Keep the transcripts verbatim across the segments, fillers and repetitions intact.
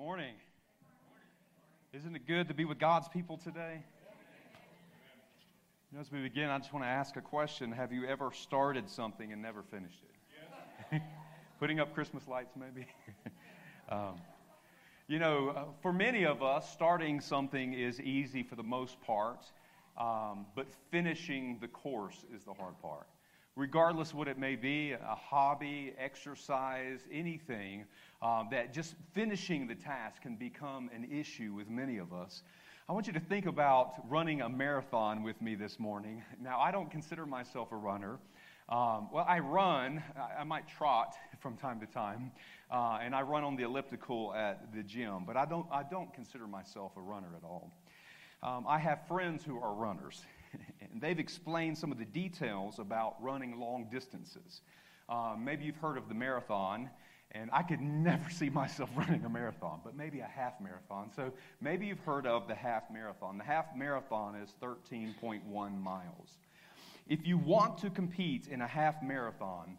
morning. Isn't it good to be with God's people today? You know, as we begin, I just want to ask a question. Have you ever started something and never finished it? Putting up Christmas lights, maybe? um, you know, for many of us, starting something is easy for the most part, um, but finishing the course is the hard part. Regardless what it may be, a hobby, exercise, anything, um, that just finishing the task can become an issue with many of us. I want you to think about running a marathon with me this morning. Now, I don't consider myself a runner. Um, well, I run. I, I might trot from time to time, uh, and I run on the elliptical at the gym, but I don't, I don't consider myself a runner at all. Um, I have friends who are runners. And they've explained some of the details about running long distances. Um, maybe you've heard of the marathon, and I could never see myself running a marathon, but maybe a half marathon. So maybe you've heard of the half marathon. The half marathon is thirteen point one miles. If you want to compete in a half marathon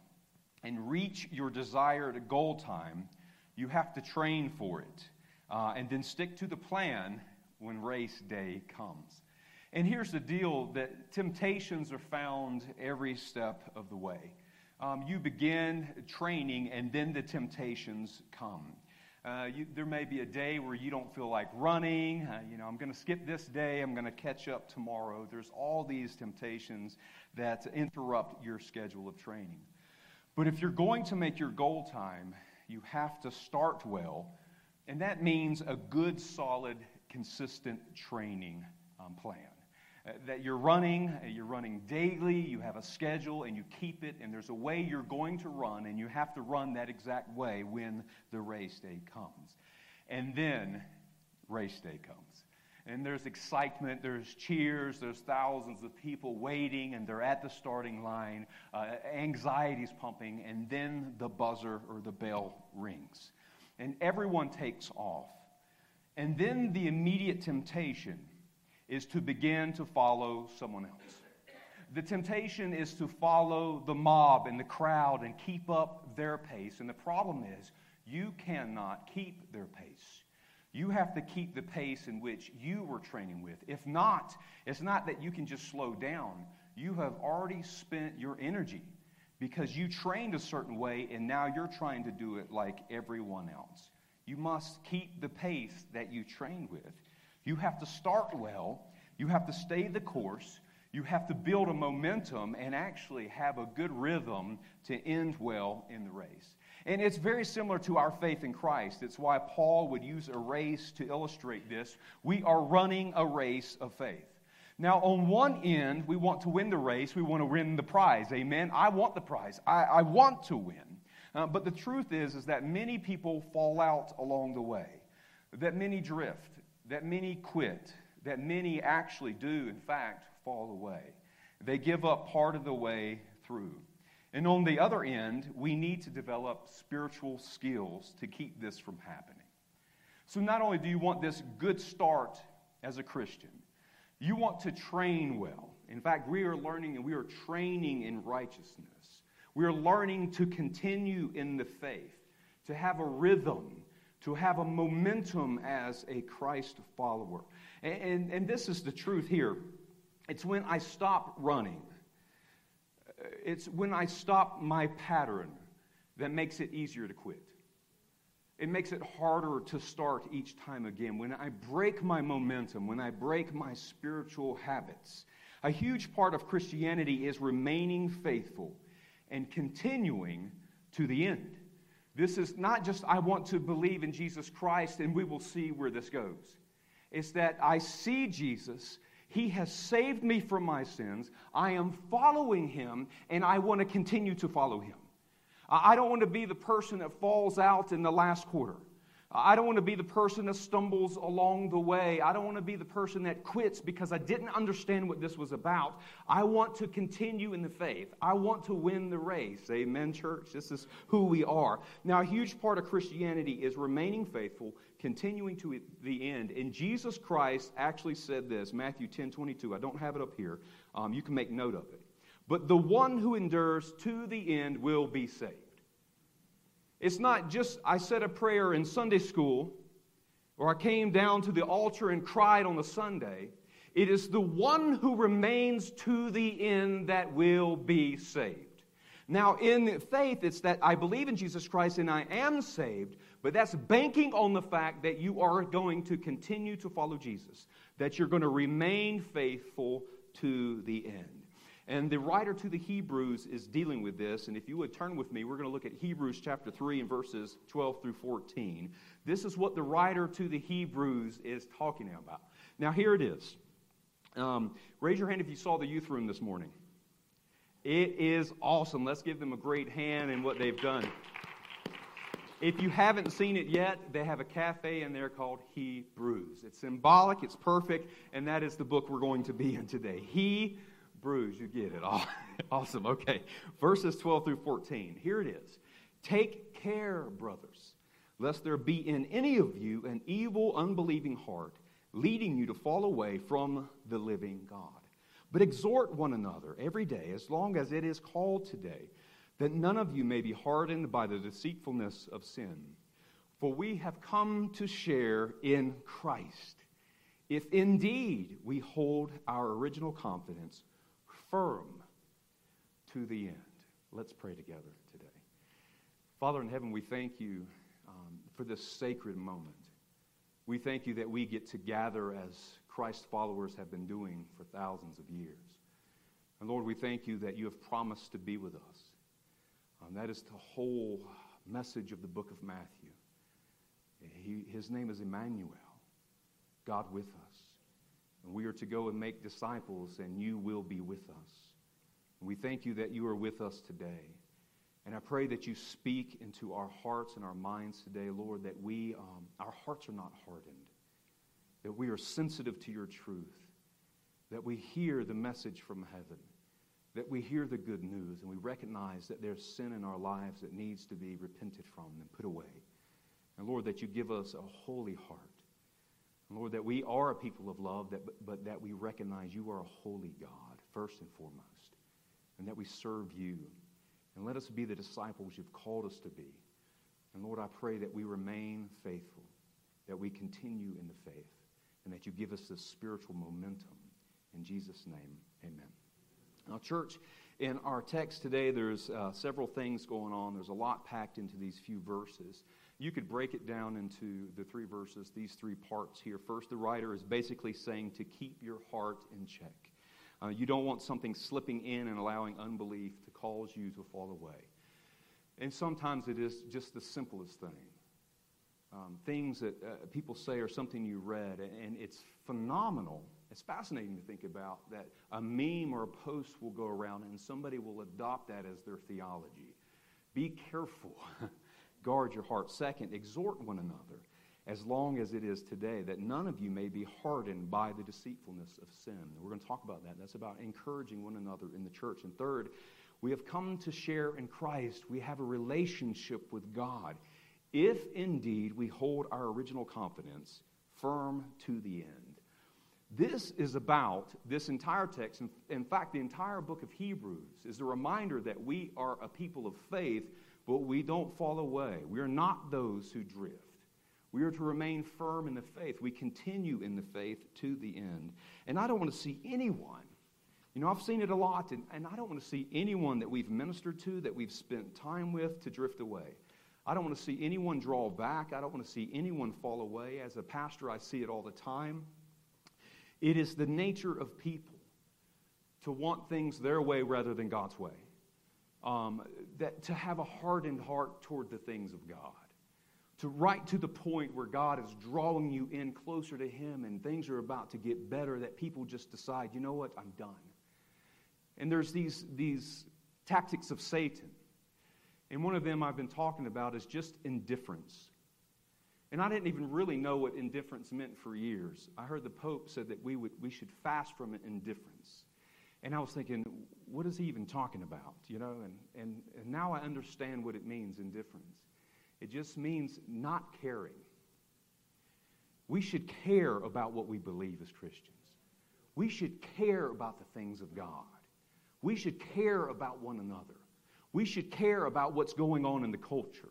and reach your desired goal time, you have to train for it, uh, and then stick to the plan when race day comes. And here's the deal, that temptations are found every step of the way. Um, you begin training, and then the temptations come. Uh, you, there may be a day where you don't feel like running. Uh, you know, I'm going to skip this day. I'm going to catch up tomorrow. There's all these temptations that interrupt your schedule of training. But if you're going to make your goal time, you have to start well. And that means a good, solid, consistent training um, plan. Uh, that you're running, uh, you're running daily, you have a schedule, and you keep it, and there's a way you're going to run, and you have to run that exact way when the race day comes. And then race day comes. And there's excitement, there's cheers, there's thousands of people waiting, and they're at the starting line, uh, anxiety's pumping, and then the buzzer or the bell rings. And everyone takes off. And then the immediate temptation is to begin to follow someone else. The temptation is to follow the mob and the crowd and keep up their pace. And the problem is, you cannot keep their pace. You have to keep the pace in which you were training with. If not, it's not that you can just slow down. You have already spent your energy because you trained a certain way, and now you're trying to do it like everyone else. You must keep the pace that you trained with. You have to start well, you have to stay the course, you have to build a momentum and actually have a good rhythm to end well in the race. And it's very similar to our faith in Christ. It's why Paul would use a race to illustrate this. We are running a race of faith. Now, on one end, we want to win the race, we want to win the prize, amen? I want the prize, I, I want to win. Uh, but the truth is, is that many people fall out along the way, that many drift, that many quit, that many actually do, in fact, fall away. They give up part of the way through. And on the other end, we need to develop spiritual skills to keep this from happening. So not only do you want this good start as a Christian, you want to train well. In fact, we are learning and we are training in righteousness. We are learning to continue in the faith, to have a rhythm, to have a momentum as a Christ follower. And, and, and this is the truth here. It's when I stop running, it's when I stop my pattern that makes it easier to quit. It makes it harder to start each time again. When I break my momentum, when I break my spiritual habits, a huge part of Christianity is remaining faithful and continuing to the end. This is not just, I want to believe in Jesus Christ and we will see where this goes. It's that I see Jesus, he has saved me from my sins, I am following him, and I want to continue to follow him. I don't want to be the person that falls out in the last quarter. I don't want to be the person that stumbles along the way. I don't want to be the person that quits because I didn't understand what this was about. I want to continue in the faith. I want to win the race. Amen, church? This is who we are. Now, a huge part of Christianity is remaining faithful, continuing to the end. And Jesus Christ actually said this, Matthew ten twenty-two. I don't have it up here. Um, you can make note of it. But the one who endures to the end will be saved. It's not just I said a prayer in Sunday school or I came down to the altar and cried on the Sunday, it is the one who remains to the end that will be saved. Now, in faith, it's that I believe in Jesus Christ and I am saved, but that's banking on the fact that you are going to continue to follow Jesus, that you're going to remain faithful to the end. And the writer to the Hebrews is dealing with this. And if you would turn with me, we're going to look at Hebrews chapter three and verses twelve through fourteen. This is what the writer to the Hebrews is talking about. Now, here it is. Um, raise your hand if you saw the youth room this morning. It is awesome. Let's give them a great hand in what they've done. If you haven't seen it yet, they have a cafe in there called Hebrews. It's symbolic, it's perfect, and that is the book we're going to be in today. Hebrews, you get it. All. Awesome, okay. Verses twelve through fourteen. Here it is. Take care, brothers, lest there be in any of you an evil, unbelieving heart, leading you to fall away from the living God. But exhort one another every day, as long as it is called today, that none of you may be hardened by the deceitfulness of sin. For we have come to share in Christ, if indeed we hold our original confidence firm to the end. Let's pray together today. Father in heaven, we thank you um, for this sacred moment. We thank you that we get to gather as Christ followers have been doing for thousands of years. And Lord, we thank you that you have promised to be with us. Um, that is the whole message of the book of Matthew. He, his name is Emmanuel, God with us. And we are to go and make disciples, and you will be with us. And we thank you that you are with us today. And I pray that you speak into our hearts and our minds today, Lord, that we, um, our hearts are not hardened, that we are sensitive to your truth, that we hear the message from heaven, that we hear the good news, and we recognize that there's sin in our lives that needs to be repented from and put away. And Lord, that you give us a holy heart. And Lord, that we are a people of love, that, but that we recognize you are a holy God, first and foremost, and that we serve you. And let us be the disciples you've called us to be. And Lord, I pray that we remain faithful, that we continue in the faith, and that you give us this spiritual momentum. In Jesus' name, amen. Now, church, in our text today, there's uh, several things going on. There's a lot packed into these few verses. You could break it down into the three verses, these three parts here. First, the writer is basically saying to keep your heart in check. Uh, you don't want something slipping in and allowing unbelief to cause you to fall away. And sometimes it is just the simplest thing. Um, things that uh, people say or something you read, and it's phenomenal. It's fascinating to think about that a meme or a post will go around and somebody will adopt that as their theology. Be careful. Guard your heart. Second, exhort one another, as long as it is today, that none of you may be hardened by the deceitfulness of sin. We're going to talk about that. That's about encouraging one another in the church. And third, we have come to share in Christ. We have a relationship with God, if indeed we hold our original confidence firm to the end. This is about this entire text. In fact, the entire book of Hebrews is a reminder that we are a people of faith, but we don't fall away. We are not those who drift. We are to remain firm in the faith. We continue in the faith to the end. And I don't want to see anyone, you know, I've seen it a lot, and, and I don't want to see anyone that we've ministered to, that we've spent time with, to drift away. I don't want to see anyone draw back. I don't want to see anyone fall away. As a pastor, I see it all the time. It is the nature of people to want things their way rather than God's way, um, that to have a hardened heart toward the things of God, to right to the point where God is drawing you in closer to Him and things are about to get better, that people just decide, you know what, I'm done. And there's these, these tactics of Satan, and one of them I've been talking about is just indifference. And I didn't even really know what indifference meant for years. I heard the Pope said that we would we should fast from indifference. And I was thinking, what is he even talking about? You know, and, and, and now I understand what it means, indifference. It just means not caring. We should care about what we believe as Christians. We should care about the things of God. We should care about one another. We should care about what's going on in the culture.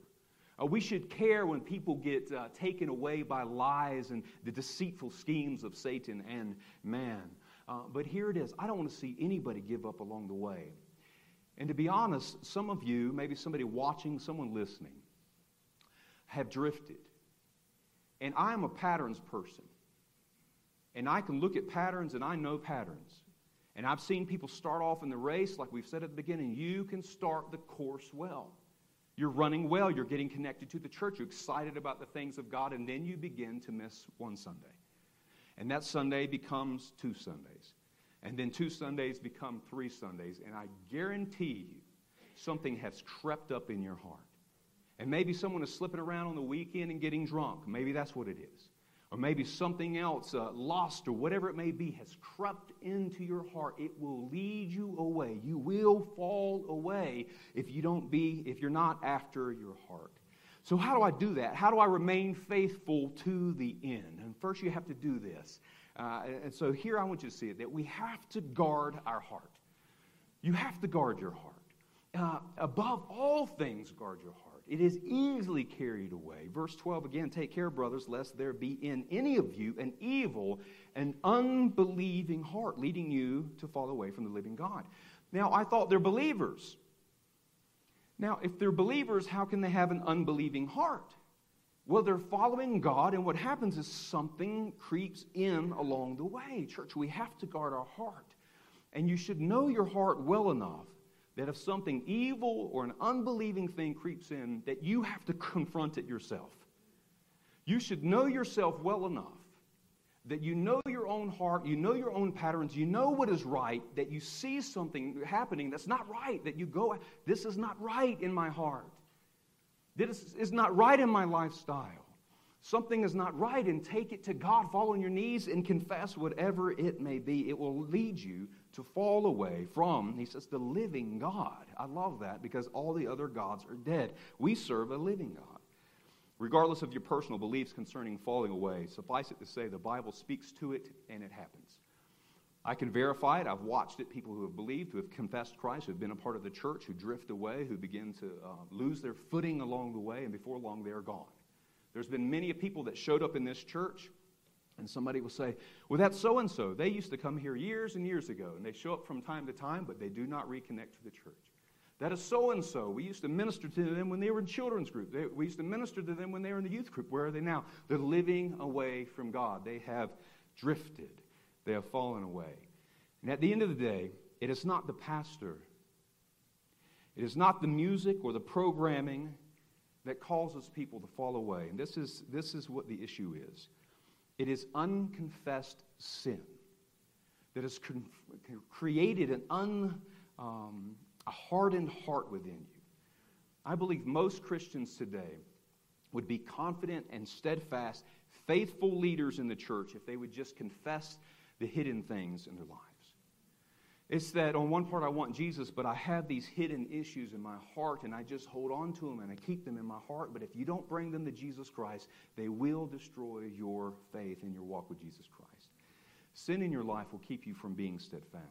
Uh, we should care when people get uh, taken away by lies and the deceitful schemes of Satan and man. Uh, but here it is. I don't want to see anybody give up along the way. And to be honest, some of you, maybe somebody watching, someone listening, have drifted. And I'm a patterns person. And I can look at patterns, and I know patterns. And I've seen people start off in the race, like we've said at the beginning, you can start the course well. You're running well. You're getting connected to the church. You're excited about the things of God. And then you begin to miss one Sunday. And that Sunday becomes two Sundays. And then two Sundays become three Sundays. And I guarantee you, something has crept up in your heart. And maybe someone is slipping around on the weekend and getting drunk. Maybe that's what it is. Or maybe something else, uh, lost or whatever it may be, has crept into your heart. It will lead you away. You will fall away if you don't be, if you're not after your heart. So how do I do that? How do I remain faithful to the end? And first you have to do this. Uh, and so here I want you to see it, that we have to guard our heart. You have to guard your heart. Uh, above all things, guard your heart. It is easily carried away. Verse twelve again, take care, brothers, lest there be in any of you an evil and unbelieving heart, leading you to fall away from the living God. Now, I thought they're believers. Now, if they're believers, how can they have an unbelieving heart? Well, they're following God, and what happens is something creeps in along the way. Church, we have to guard our heart. And you should know your heart well enough that if something evil or an unbelieving thing creeps in, that you have to confront it yourself. You should know yourself well enough that you know your own heart, you know your own patterns, you know what is right, that you see something happening that's not right, that you go, this is not right in my heart. This is not right in my lifestyle. Something is not right, and take it to God. Fall on your knees and confess whatever it may be. It will lead you to fall away from, he says, the living God. I love that, because all the other gods are dead. We serve a living God. Regardless of your personal beliefs concerning falling away, suffice it to say the Bible speaks to it, and it happens. I can verify it. I've watched it. People who have believed, who have confessed Christ, who have been a part of the church, who drift away, who begin to uh, lose their footing along the way, and before long they are gone. There's been many people that showed up in this church, and somebody will say, well, that's so-and-so. They used to come here years and years ago, and they show up from time to time, but they do not reconnect to the church. That is so-and-so. We used to minister to them when they were in children's group. They, we used to minister to them when they were in the youth group. Where are they now? They're living away from God. They have drifted. They have fallen away. And at the end of the day, it is not the pastor. It is not the music or the programming that causes people to fall away. And this is, this is what the issue is. It is unconfessed sin that has con- created an un, um, a hardened heart within you. I believe most Christians today would be confident and steadfast, faithful leaders in the church if they would just confess the hidden things in their lives. It's that on one part I want Jesus, but I have these hidden issues in my heart, and I just hold on to them, and I keep them in my heart. But if you don't bring them to Jesus Christ, they will destroy your faith and your walk with Jesus Christ. Sin in your life will keep you from being steadfast.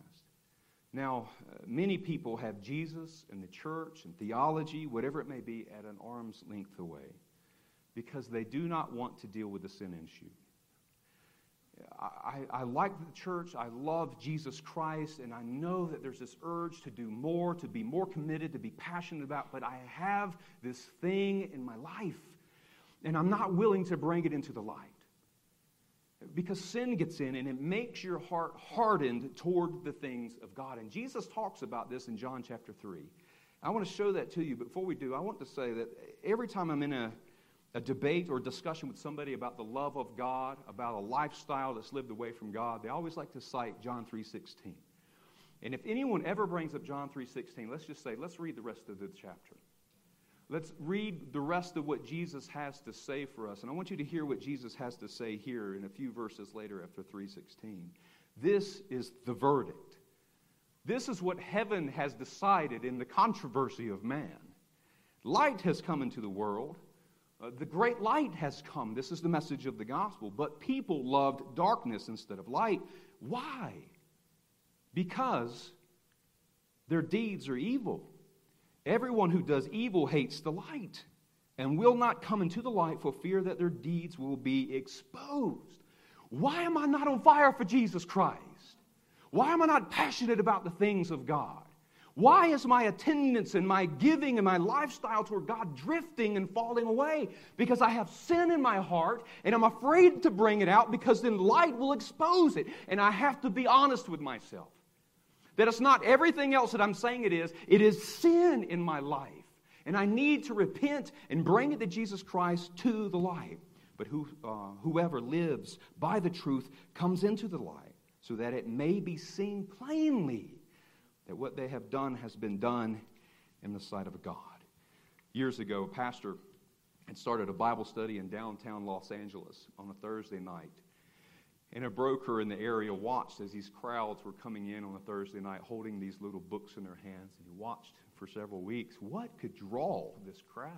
Now, uh, many people have Jesus and the church and theology, whatever it may be, at an arm's length away because they do not want to deal with the sin issue. I, I like the church, I love Jesus Christ, and I know that there's this urge to do more, to be more committed, to be passionate about, but I have this thing in my life, and I'm not willing to bring it into the light. Because sin gets in, and it makes your heart hardened toward the things of God. And Jesus talks about this in John chapter three. I want to show that to you. Before we do, I want to say that every time I'm in a a debate or discussion with somebody about the love of God, about a lifestyle that's lived away from God, they always like to cite John three sixteen. And if anyone ever brings up John three sixteen, let's just say, let's read the rest of the chapter. Let's read the rest of what Jesus has to say for us. And I want you to hear what Jesus has to say here in a few verses later after three sixteen. This is the verdict. This is what heaven has decided in the controversy of man. Light has come into the world. Uh, the great light has come. This is the message of the gospel. But people loved darkness instead of light. Why? Because their deeds are evil. Everyone who does evil hates the light and will not come into the light for fear that their deeds will be exposed. Why am I not on fire for Jesus Christ? Why am I not passionate about the things of God? Why is my attendance and my giving and my lifestyle toward God drifting and falling away? Because I have sin in my heart, and I'm afraid to bring it out because then light will expose it. And I have to be honest with myself that it's not everything else that I'm saying it is. It is sin in my life, and I need to repent and bring it to Jesus Christ to the light. But who, uh, whoever lives by the truth comes into the light, so that it may be seen plainly that what they have done has been done in the sight of God. Years ago, a pastor had started a Bible study in downtown Los Angeles on a Thursday night. And a broker in the area watched as these crowds were coming in on a Thursday night holding these little books in their hands. And he watched for several weeks what could draw this crowd.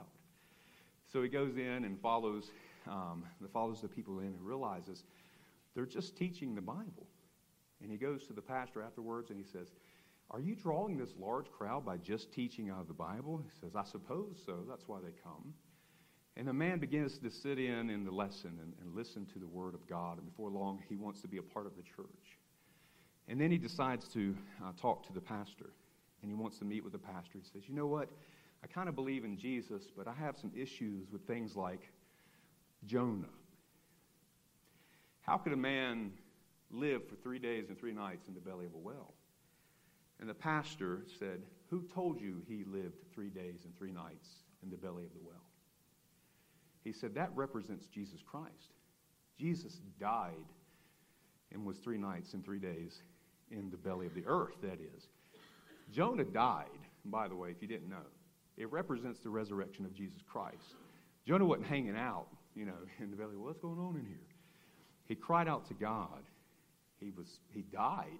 So he goes in and follows, um, follows the people in and realizes they're just teaching the Bible. And he goes to the pastor afterwards and he says, "Are you drawing this large crowd by just teaching out of the Bible?" He says, "I suppose so. That's why they come." And the man begins to sit in in the lesson and, and listen to the Word of God. And before long, he wants to be a part of the church. And then he decides to uh, talk to the pastor. And he wants to meet with the pastor. He says, "You know what? I kind of believe in Jesus, but I have some issues with things like Jonah. How could a man live for three days and three nights in the belly of a whale?" And the pastor said, "Who told you he lived three days and three nights in the belly of the whale?" He said, "That represents Jesus Christ. Jesus died and was three nights and three days in the belly of the earth, that is. Jonah died, by the way, if you didn't know. It represents the resurrection of Jesus Christ. Jonah wasn't hanging out, you know, in the belly. What's going on in here? He cried out to God. He was, he died.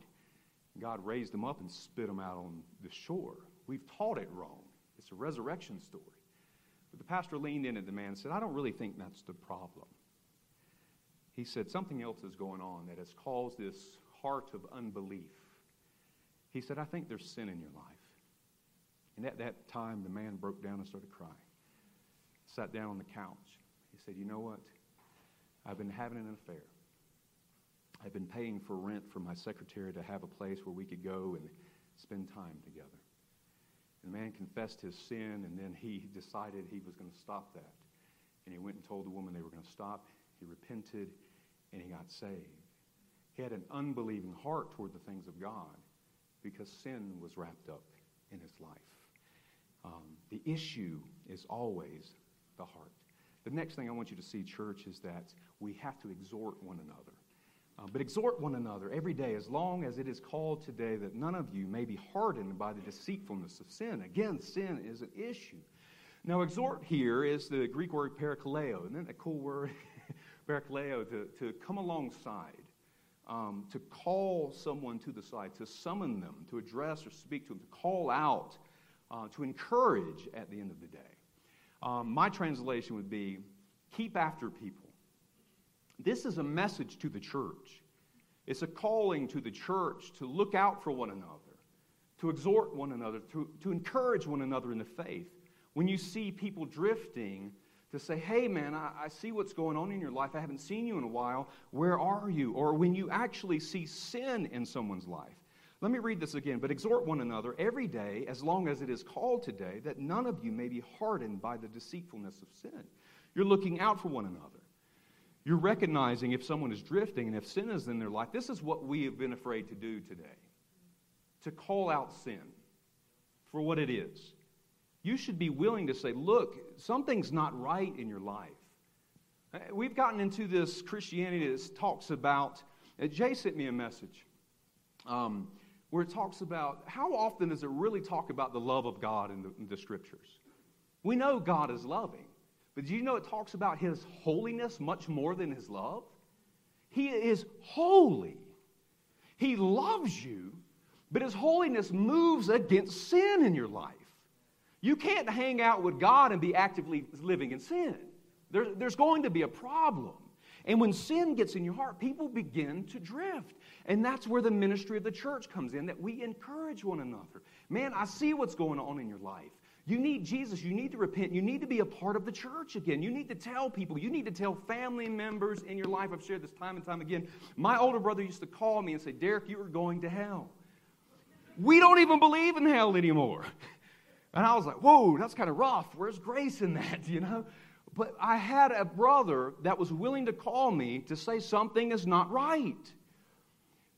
God raised them up and spit them out on the shore. We've taught it wrong. It's a resurrection story." But the pastor leaned in at the man and said, "I don't really think that's the problem." He said, "Something else is going on that has caused this heart of unbelief." He said, "I think there's sin in your life." And at that time, the man broke down and started crying. Sat down on the couch. He said, "You know what? I've been having an affair. I've been paying for rent for my secretary to have a place where we could go and spend time together." And the man confessed his sin, and then he decided he was going to stop that. And he went and told the woman they were going to stop. He repented, and he got saved. He had an unbelieving heart toward the things of God because sin was wrapped up in his life. Um, the issue is always the heart. The next thing I want you to see, church, is that we have to exhort one another. Uh, but exhort one another every day, as long as it is called today, that none of you may be hardened by the deceitfulness of sin. Again, sin is an issue. Now, exhort here is the Greek word parakaleo. Isn't that a cool word? Parakaleo, to, to come alongside, um, to call someone to the side, to summon them, to address or speak to them, to call out, uh, to encourage at the end of the day. Um, my translation would be, keep after people. This is a message to the church. It's a calling to the church to look out for one another, to exhort one another, to, to encourage one another in the faith. When you see people drifting, to say, "Hey, man, I, I see what's going on in your life. I haven't seen you in a while. Where are you?" Or when you actually see sin in someone's life. Let me read this again. "But exhort one another every day, as long as it is called today, that none of you may be hardened by the deceitfulness of sin." You're looking out for one another. You're recognizing if someone is drifting and if sin is in their life. This is what we have been afraid to do today, to call out sin for what it is. You should be willing to say, "Look, something's not right in your life." We've gotten into this Christianity that talks about, uh, Jay sent me a message um, where it talks about how often does it really talk about the love of God in the, in the Scriptures? We know God is loving. But do you know it talks about his holiness much more than his love? He is holy. He loves you, but his holiness moves against sin in your life. You can't hang out with God and be actively living in sin. There, there's going to be a problem. And when sin gets in your heart, people begin to drift. And that's where the ministry of the church comes in, that we encourage one another. "Man, I see what's going on in your life. You need Jesus. You need to repent. You need to be a part of the church again. You need to tell people. You need to tell family members in your life. I've shared this time and time again. My older brother used to call me and say, Derek, you are going to hell. We don't even believe in hell anymore. And I was like, whoa, that's kind of rough. Where's grace in that, you know? But I had a brother that was willing to call me to say something is not right.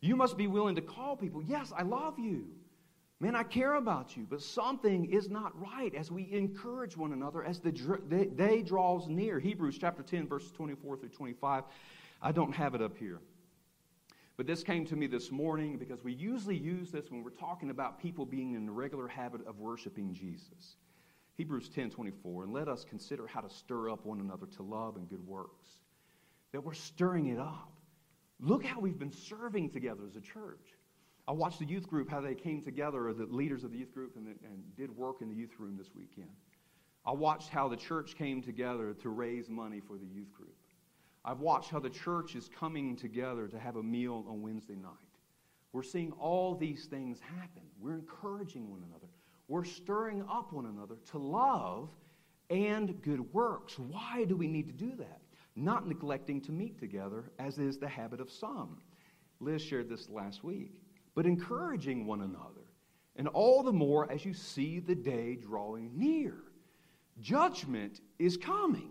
You must be willing to call people. Yes, I love you. Man, I care about you, but something is not right as we encourage one another as the day draws near. Hebrews chapter ten, verses twenty-four through twenty-five. I don't have it up here. But this came to me this morning because we usually use this when we're talking about people being in the regular habit of worshiping Jesus. Hebrews ten twenty-four, and let us consider how to stir up one another to love and good works. That we're stirring it up. Look how we've been serving together as a church. I watched the youth group, how they came together, the leaders of the youth group, and, the, and did work in the youth room this weekend. I watched how the church came together to raise money for the youth group. I've watched how the church is coming together to have a meal on Wednesday night. We're seeing all these things happen. We're encouraging one another. We're stirring up one another to love and good works. Why do we need to do that? Not neglecting to meet together, as is the habit of some. Liz shared this last week. But encouraging one another. And all the more as you see the day drawing near. Judgment is coming.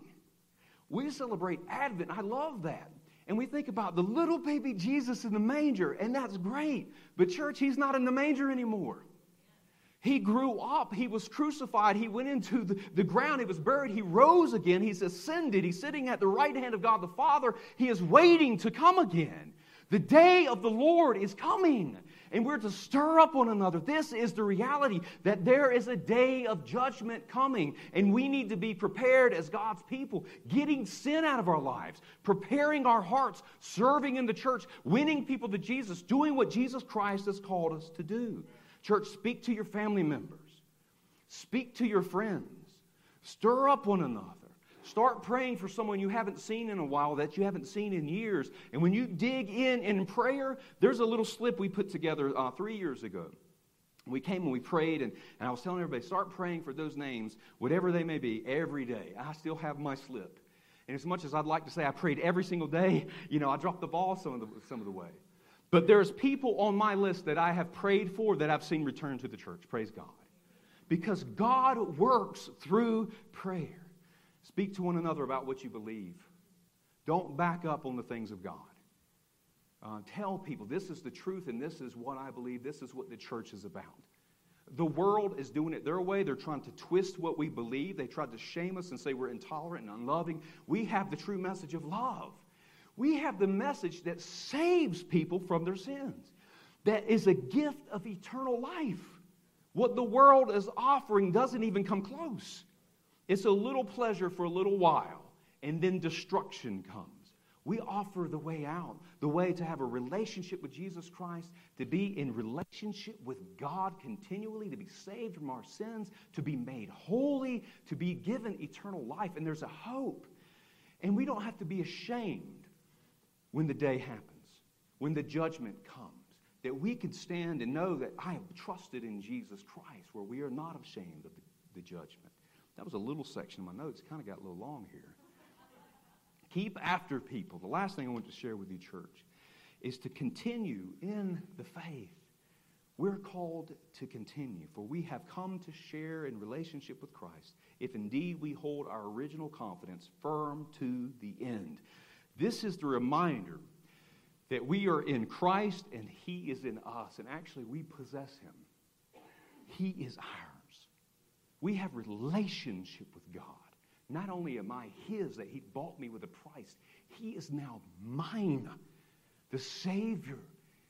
We celebrate Advent. I love that. And we think about the little baby Jesus in the manger, and that's great. But church, he's not in the manger anymore. He grew up. He was crucified. He went into the, the ground. He was buried. He rose again. He's ascended. He's sitting at the right hand of God the Father. He is waiting to come again. The day of the Lord is coming, and we're to stir up one another. This is the reality, that there is a day of judgment coming, and we need to be prepared as God's people, getting sin out of our lives, preparing our hearts, serving in the church, winning people to Jesus, doing what Jesus Christ has called us to do. Church, speak to your family members. Speak to your friends. Stir up one another. Start praying for someone you haven't seen in a while, that you haven't seen in years. And when you dig in in prayer, there's a little slip we put together uh, three years ago. We came and we prayed, and, and I was telling everybody, start praying for those names, whatever they may be, every day. I still have my slip. And as much as I'd like to say I prayed every single day, you know, I dropped the ball some of the, some of the way. But there's people on my list that I have prayed for that I've seen return to the church. Praise God. Because God works through prayer. Speak to one another about what you believe. Don't back up on the things of God. Uh, tell people this is the truth and this is what I believe. This is what the church is about. The world is doing it their way. They're trying to twist what we believe. They tried to shame us and say we're intolerant and unloving. We have the true message of love. We have the message that saves people from their sins. That is a gift of eternal life. What the world is offering doesn't even come close. It's a little pleasure for a little while, and then destruction comes. We offer the way out, the way to have a relationship with Jesus Christ, to be in relationship with God continually, to be saved from our sins, to be made holy, to be given eternal life. And there's a hope. And we don't have to be ashamed when the day happens, when the judgment comes, that we can stand and know that I have trusted in Jesus Christ, where we are not ashamed of the, the judgment. That was a little section of my notes. It kind of got a little long here. Keep after people. The last thing I want to share with you, church, is to continue in the faith. We're called to continue, for we have come to share in relationship with Christ, if indeed we hold our original confidence firm to the end. This is the reminder that we are in Christ and He is in us, and actually we possess Him. He is ours. We have relationship with God. Not only am I His, that He bought me with a price, He is now mine. The Savior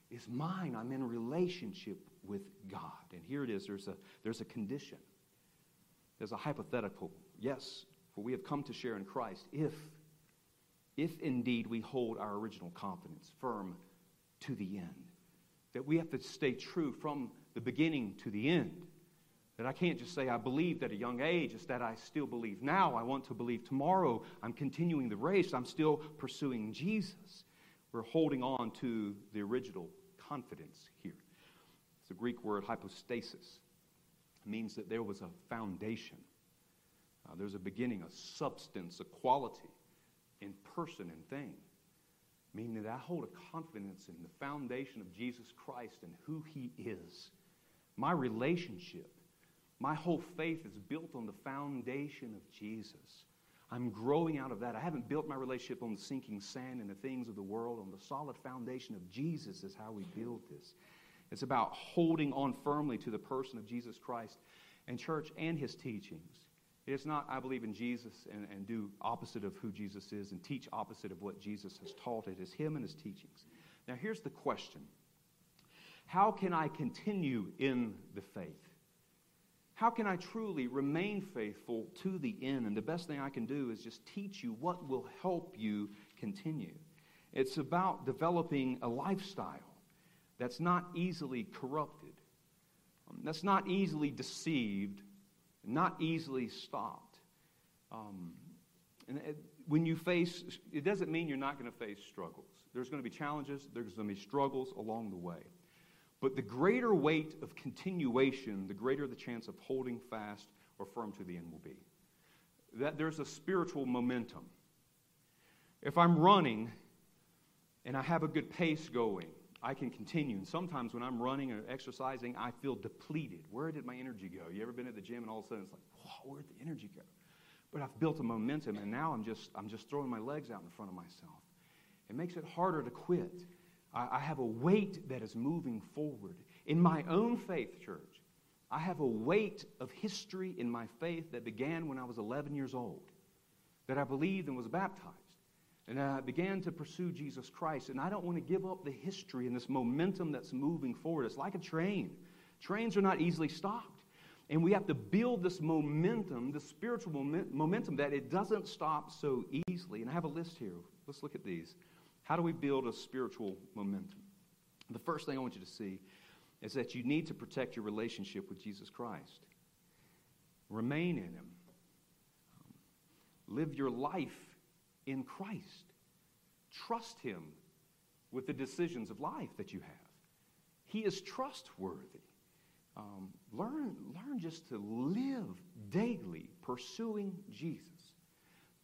is mine. I'm in relationship with God. And here it is. There's a, there's a condition. There's a hypothetical. Yes, for we have come to share in Christ if, if indeed we hold our original confidence firm to the end. That we have to stay true from the beginning to the end. That I can't just say I believed at a young age. It's that I still believe now. I want to believe tomorrow. I'm continuing the race. I'm still pursuing Jesus. We're holding on to the original confidence here. It's the Greek word hypostasis. means that there was a foundation. Uh, there's a beginning, a substance, a quality in person and thing, meaning that I hold a confidence in the foundation of Jesus Christ and who he is. My relationship, my whole faith is built on the foundation of Jesus. I'm growing out of that. I haven't built my relationship on the sinking sand and the things of the world. On the solid foundation of Jesus is how we build this. It's about holding on firmly to the person of Jesus Christ and church and his teachings. It's not, I believe in Jesus and, and do opposite of who Jesus is and teach opposite of what Jesus has taught. It is him and his teachings. Now, here's the question. How can I continue in the faith? How can I truly remain faithful to the end? And the best thing I can do is just teach you what will help you continue. It's about developing a lifestyle that's not easily corrupted, that's not easily deceived, not easily stopped. Um, and it, when you face, it doesn't mean you're not going to face struggles. There's going to be challenges. There's going to be struggles along the way. But the greater weight of continuation, the greater the chance of holding fast or firm to the end will be. That there's a spiritual momentum. If I'm running and I have a good pace going, I can continue. And sometimes when I'm running or exercising, I feel depleted. Where did my energy go? You ever been at the gym and all of a sudden it's like, whoa, where'd the energy go? But I've built a momentum, and now I'm just, I'm just throwing my legs out in front of myself. It makes it harder to quit. I have a weight that is moving forward. In my own faith, church, I have a weight of history in my faith that began when I was eleven years old, that I believed and was baptized. And I began to pursue Jesus Christ. And I don't want to give up the history and this momentum that's moving forward. It's like a train. Trains are not easily stopped. And we have to build this momentum, this spiritual moment, momentum, that it doesn't stop so easily. And I have a list here. Let's look at these. How do we build a spiritual momentum? The first thing I want you to see is that you need to protect your relationship with Jesus Christ. Remain in him. Live your life in Christ. Trust him with the decisions of life that you have. He is trustworthy. Um, learn, learn just to live daily pursuing Jesus.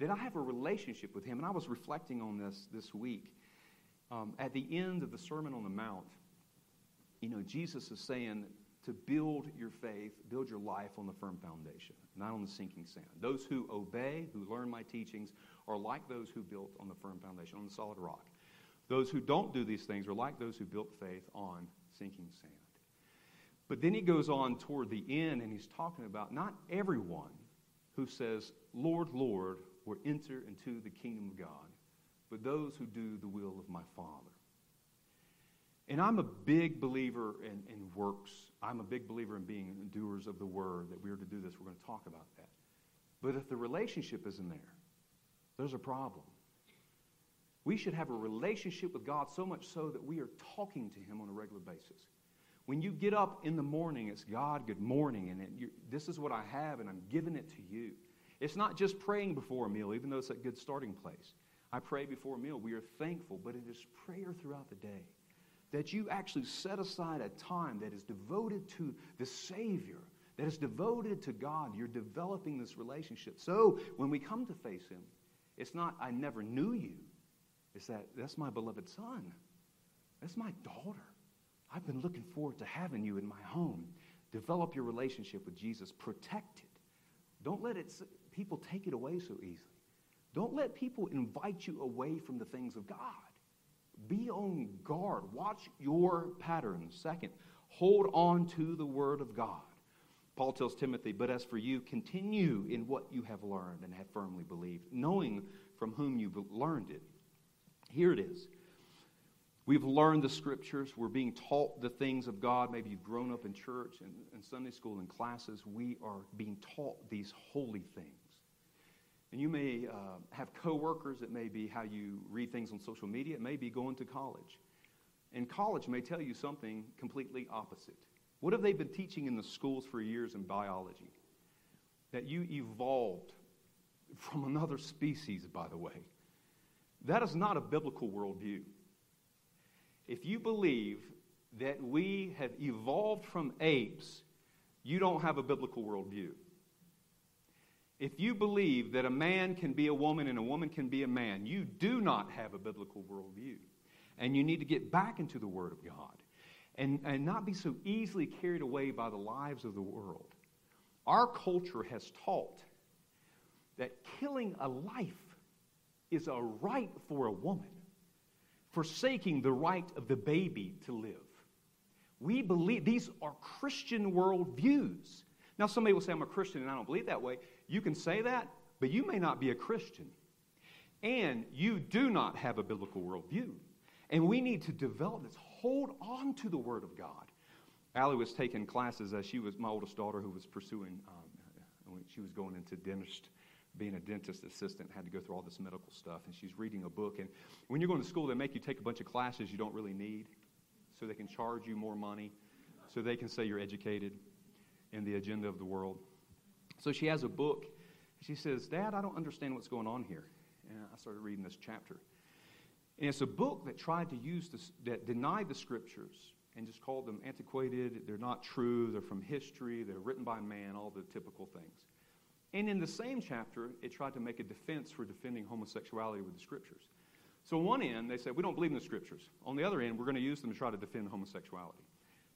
That I have a relationship with him. And I was reflecting on this this week. Um, at the end of the Sermon on the Mount, you know, Jesus is saying to build your faith, build your life on the firm foundation, not on the sinking sand. Those who obey, who learn my teachings, are like those who built on the firm foundation, on the solid rock. Those who don't do these things are like those who built faith on sinking sand. But then he goes on toward the end, and he's talking about not everyone who says, Lord, Lord, or enter into the kingdom of God, but those who do the will of my Father. And I'm a big believer in, in works. I'm a big believer in being doers of the word, that we are to do this. We're going to talk about that. But if the relationship isn't there, there's a problem. We should have a relationship with God so much so that we are talking to him on a regular basis. When you get up in the morning, it's God, good morning, and it, this is what I have, and I'm giving it to you. It's not just praying before a meal, even though it's a good starting place. I pray before a meal. We are thankful, but it is prayer throughout the day. That you actually set aside a time that is devoted to the Savior, that is devoted to God. You're developing this relationship. So when we come to face him, it's not, I never knew you. It's that, that's my beloved son. That's my daughter. I've been looking forward to having you in my home. Develop your relationship with Jesus. Protect it. Don't let it... people take it away so easily. Don't let people invite you away from the things of God. Be on guard. Watch your patterns. Second, hold on to the word of God. Paul tells Timothy, but as for you, continue in what you have learned and have firmly believed, knowing from whom you've learned it. Here it is. We've learned the scriptures. We're being taught the things of God. Maybe you've grown up in church and, and Sunday school and classes. We are being taught these holy things. And you may uh, have coworkers. It may be how you read things on social media. It may be going to college. And college may tell you something completely opposite. What have they been teaching in the schools for years in biology? That you evolved from another species, by the way. That is not a biblical worldview. If you believe that we have evolved from apes, you don't have a biblical worldview. If you believe that a man can be a woman and a woman can be a man, you do not have a biblical worldview. And you need to get back into the Word of God and, and not be so easily carried away by the lives of the world. Our culture has taught that killing a life is a right for a woman, forsaking the right of the baby to live. We believe these are Christian worldviews. Now, somebody will say, I'm a Christian and I don't believe that way. You can say that, but you may not be a Christian. And you do not have a biblical worldview. And we need to develop this. Hold on to the Word of God. Allie was taking classes. Uh, she was my oldest daughter who was pursuing, um, when she was going into dentist, being a dentist assistant, had to go through all this medical stuff. And she's reading a book. And when you're going to school, they make you take a bunch of classes you don't really need so they can charge you more money, so they can say you're educated in the agenda of the world. So she has a book. She says, Dad, I don't understand what's going on here. And I started reading this chapter. And it's a book that tried to use, this, that denied the scriptures and just called them antiquated. They're not true. They're from history. They're written by man, all the typical things. And in the same chapter, it tried to make a defense for defending homosexuality with the scriptures. So on one end, they said, we don't believe in the scriptures. On the other end, we're going to use them to try to defend homosexuality.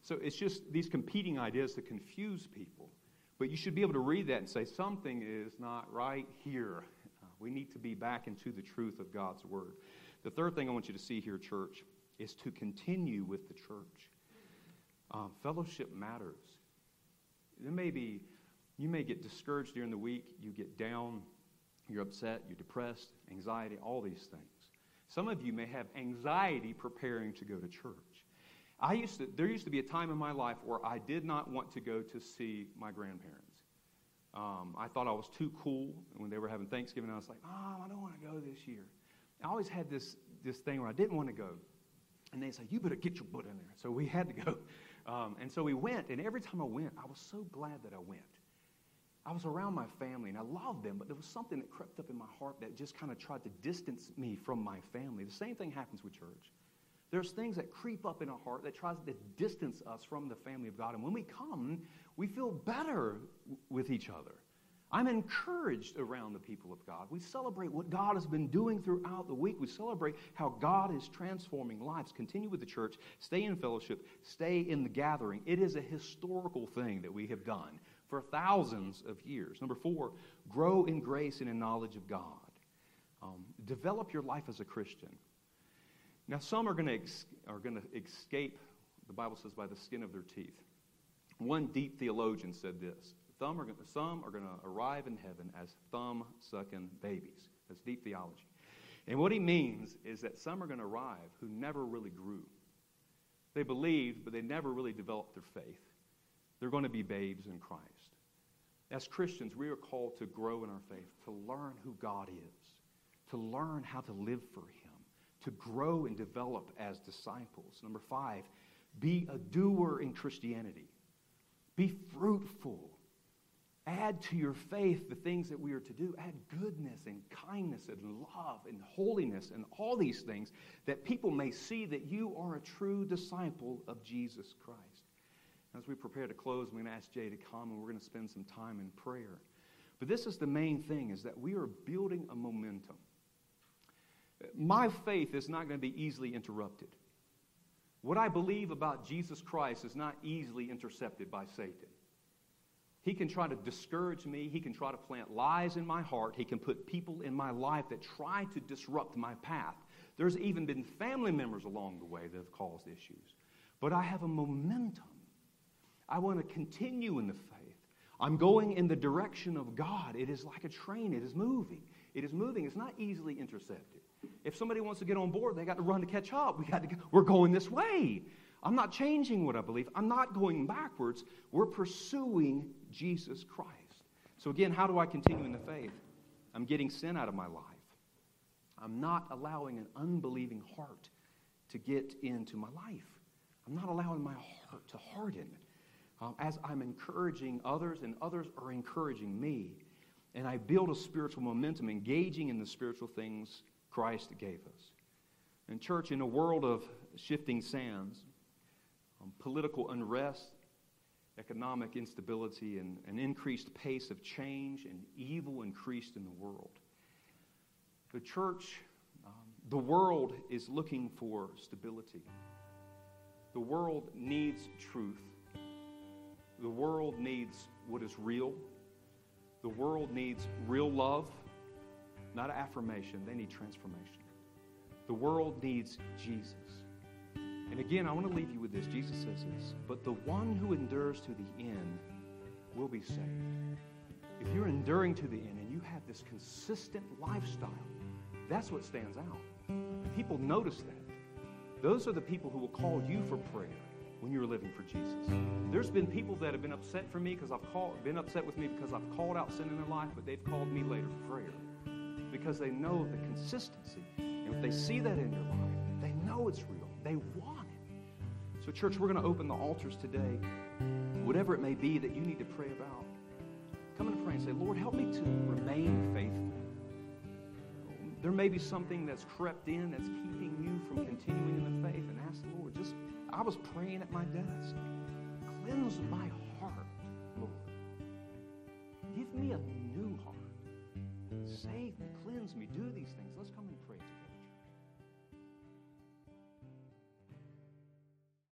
So it's just these competing ideas that confuse people. But you should be able to read that and say, something is not right here. Uh, we need to be back into the truth of God's Word. The third thing I want you to see here, church, is to continue with the church. Um, fellowship matters. There may be, you may get discouraged during the week. You get down. You're upset. You're depressed. Anxiety, all these things. Some of you may have anxiety preparing to go to church. I used to, there used to be a time in my life where I did not want to go to see my grandparents. Um, I thought I was too cool when they were having Thanksgiving. I was like, oh, I don't want to go this year. I always had this, this thing where I didn't want to go. And they said, you better get your butt in there. So we had to go. Um, and so we went. And every time I went, I was so glad that I went. I was around my family, and I loved them, but there was something that crept up in my heart that just kind of tried to distance me from my family. The same thing happens with church. There's things that creep up in our heart that tries to distance us from the family of God. And when we come, we feel better w- with each other. I'm encouraged around the people of God. We celebrate what God has been doing throughout the week. We celebrate how God is transforming lives. Continue with the church. Stay in fellowship. Stay in the gathering. It is a historical thing that we have done for thousands of years. Number four, grow in grace and in knowledge of God. Um, develop your life as a Christian. Now, some are going to ex- are going to escape, the Bible says, by the skin of their teeth. One deep theologian said this, some are going to arrive in heaven as thumb-sucking babies. That's deep theology. And what he means is that some are going to arrive who never really grew. They believed, but they never really developed their faith. They're going to be babes in Christ. As Christians, we are called to grow in our faith, to learn who God is, to learn how to live for Him, to grow and develop as disciples. Number five, be a doer in Christianity. Be fruitful. Add to your faith the things that we are to do. Add goodness and kindness and love and holiness and all these things that people may see that you are a true disciple of Jesus Christ. As we prepare to close, I'm going to ask Jay to come, and we're going to spend some time in prayer. But this is the main thing, is that we are building a momentum. My faith is not going to be easily interrupted. What I believe about Jesus Christ is not easily intercepted by Satan. He can try to discourage me. He can try to plant lies in my heart. He can put people in my life that try to disrupt my path. There's even been family members along the way that have caused issues. But I have a momentum. I want to continue in the faith. I'm going in the direction of God. It is like a train. It is moving. It is moving. It's not easily intercepted. If somebody wants to get on board, they got to run to catch up. We got to go. We're going this way. I'm not changing what I believe. I'm not going backwards. We're pursuing Jesus Christ. So again, how do I continue in the faith? I'm getting sin out of my life. I'm not allowing an unbelieving heart to get into my life. I'm not allowing my heart to harden. Um, as I'm encouraging others and others are encouraging me, and I build a spiritual momentum, engaging in the spiritual things Christ gave us. And church, in a world of shifting sands, um, political unrest, economic instability and an increased pace of change and evil increased in the world. The church, um, the world is looking for stability. The world needs truth. The world needs what is real. The world needs real love, not affirmation. They need transformation. The world needs Jesus. And again, I want to leave you with this. Jesus says this, but the one who endures to the end will be saved. If you're enduring to the end and you have this consistent lifestyle, that's what stands out. People notice that. Those are the people who will call you for prayer when you're living for Jesus. There's been people that have been upset for me because I've called, been upset with me because I've called out sin in their life, but they've called me later for prayer because they know the consistency. And if they see that in your life, they know it's real. They want it. So, church, we're going to open the altars today. Whatever it may be that you need to pray about, come and pray and say, Lord, help me to remain faithful. There may be something that's crept in that's keeping you from continuing in the faith, and ask the Lord, just, I was praying at my desk. Cleanse my heart, Lord. Give me a new heart. Save me, cleanse me, do these things.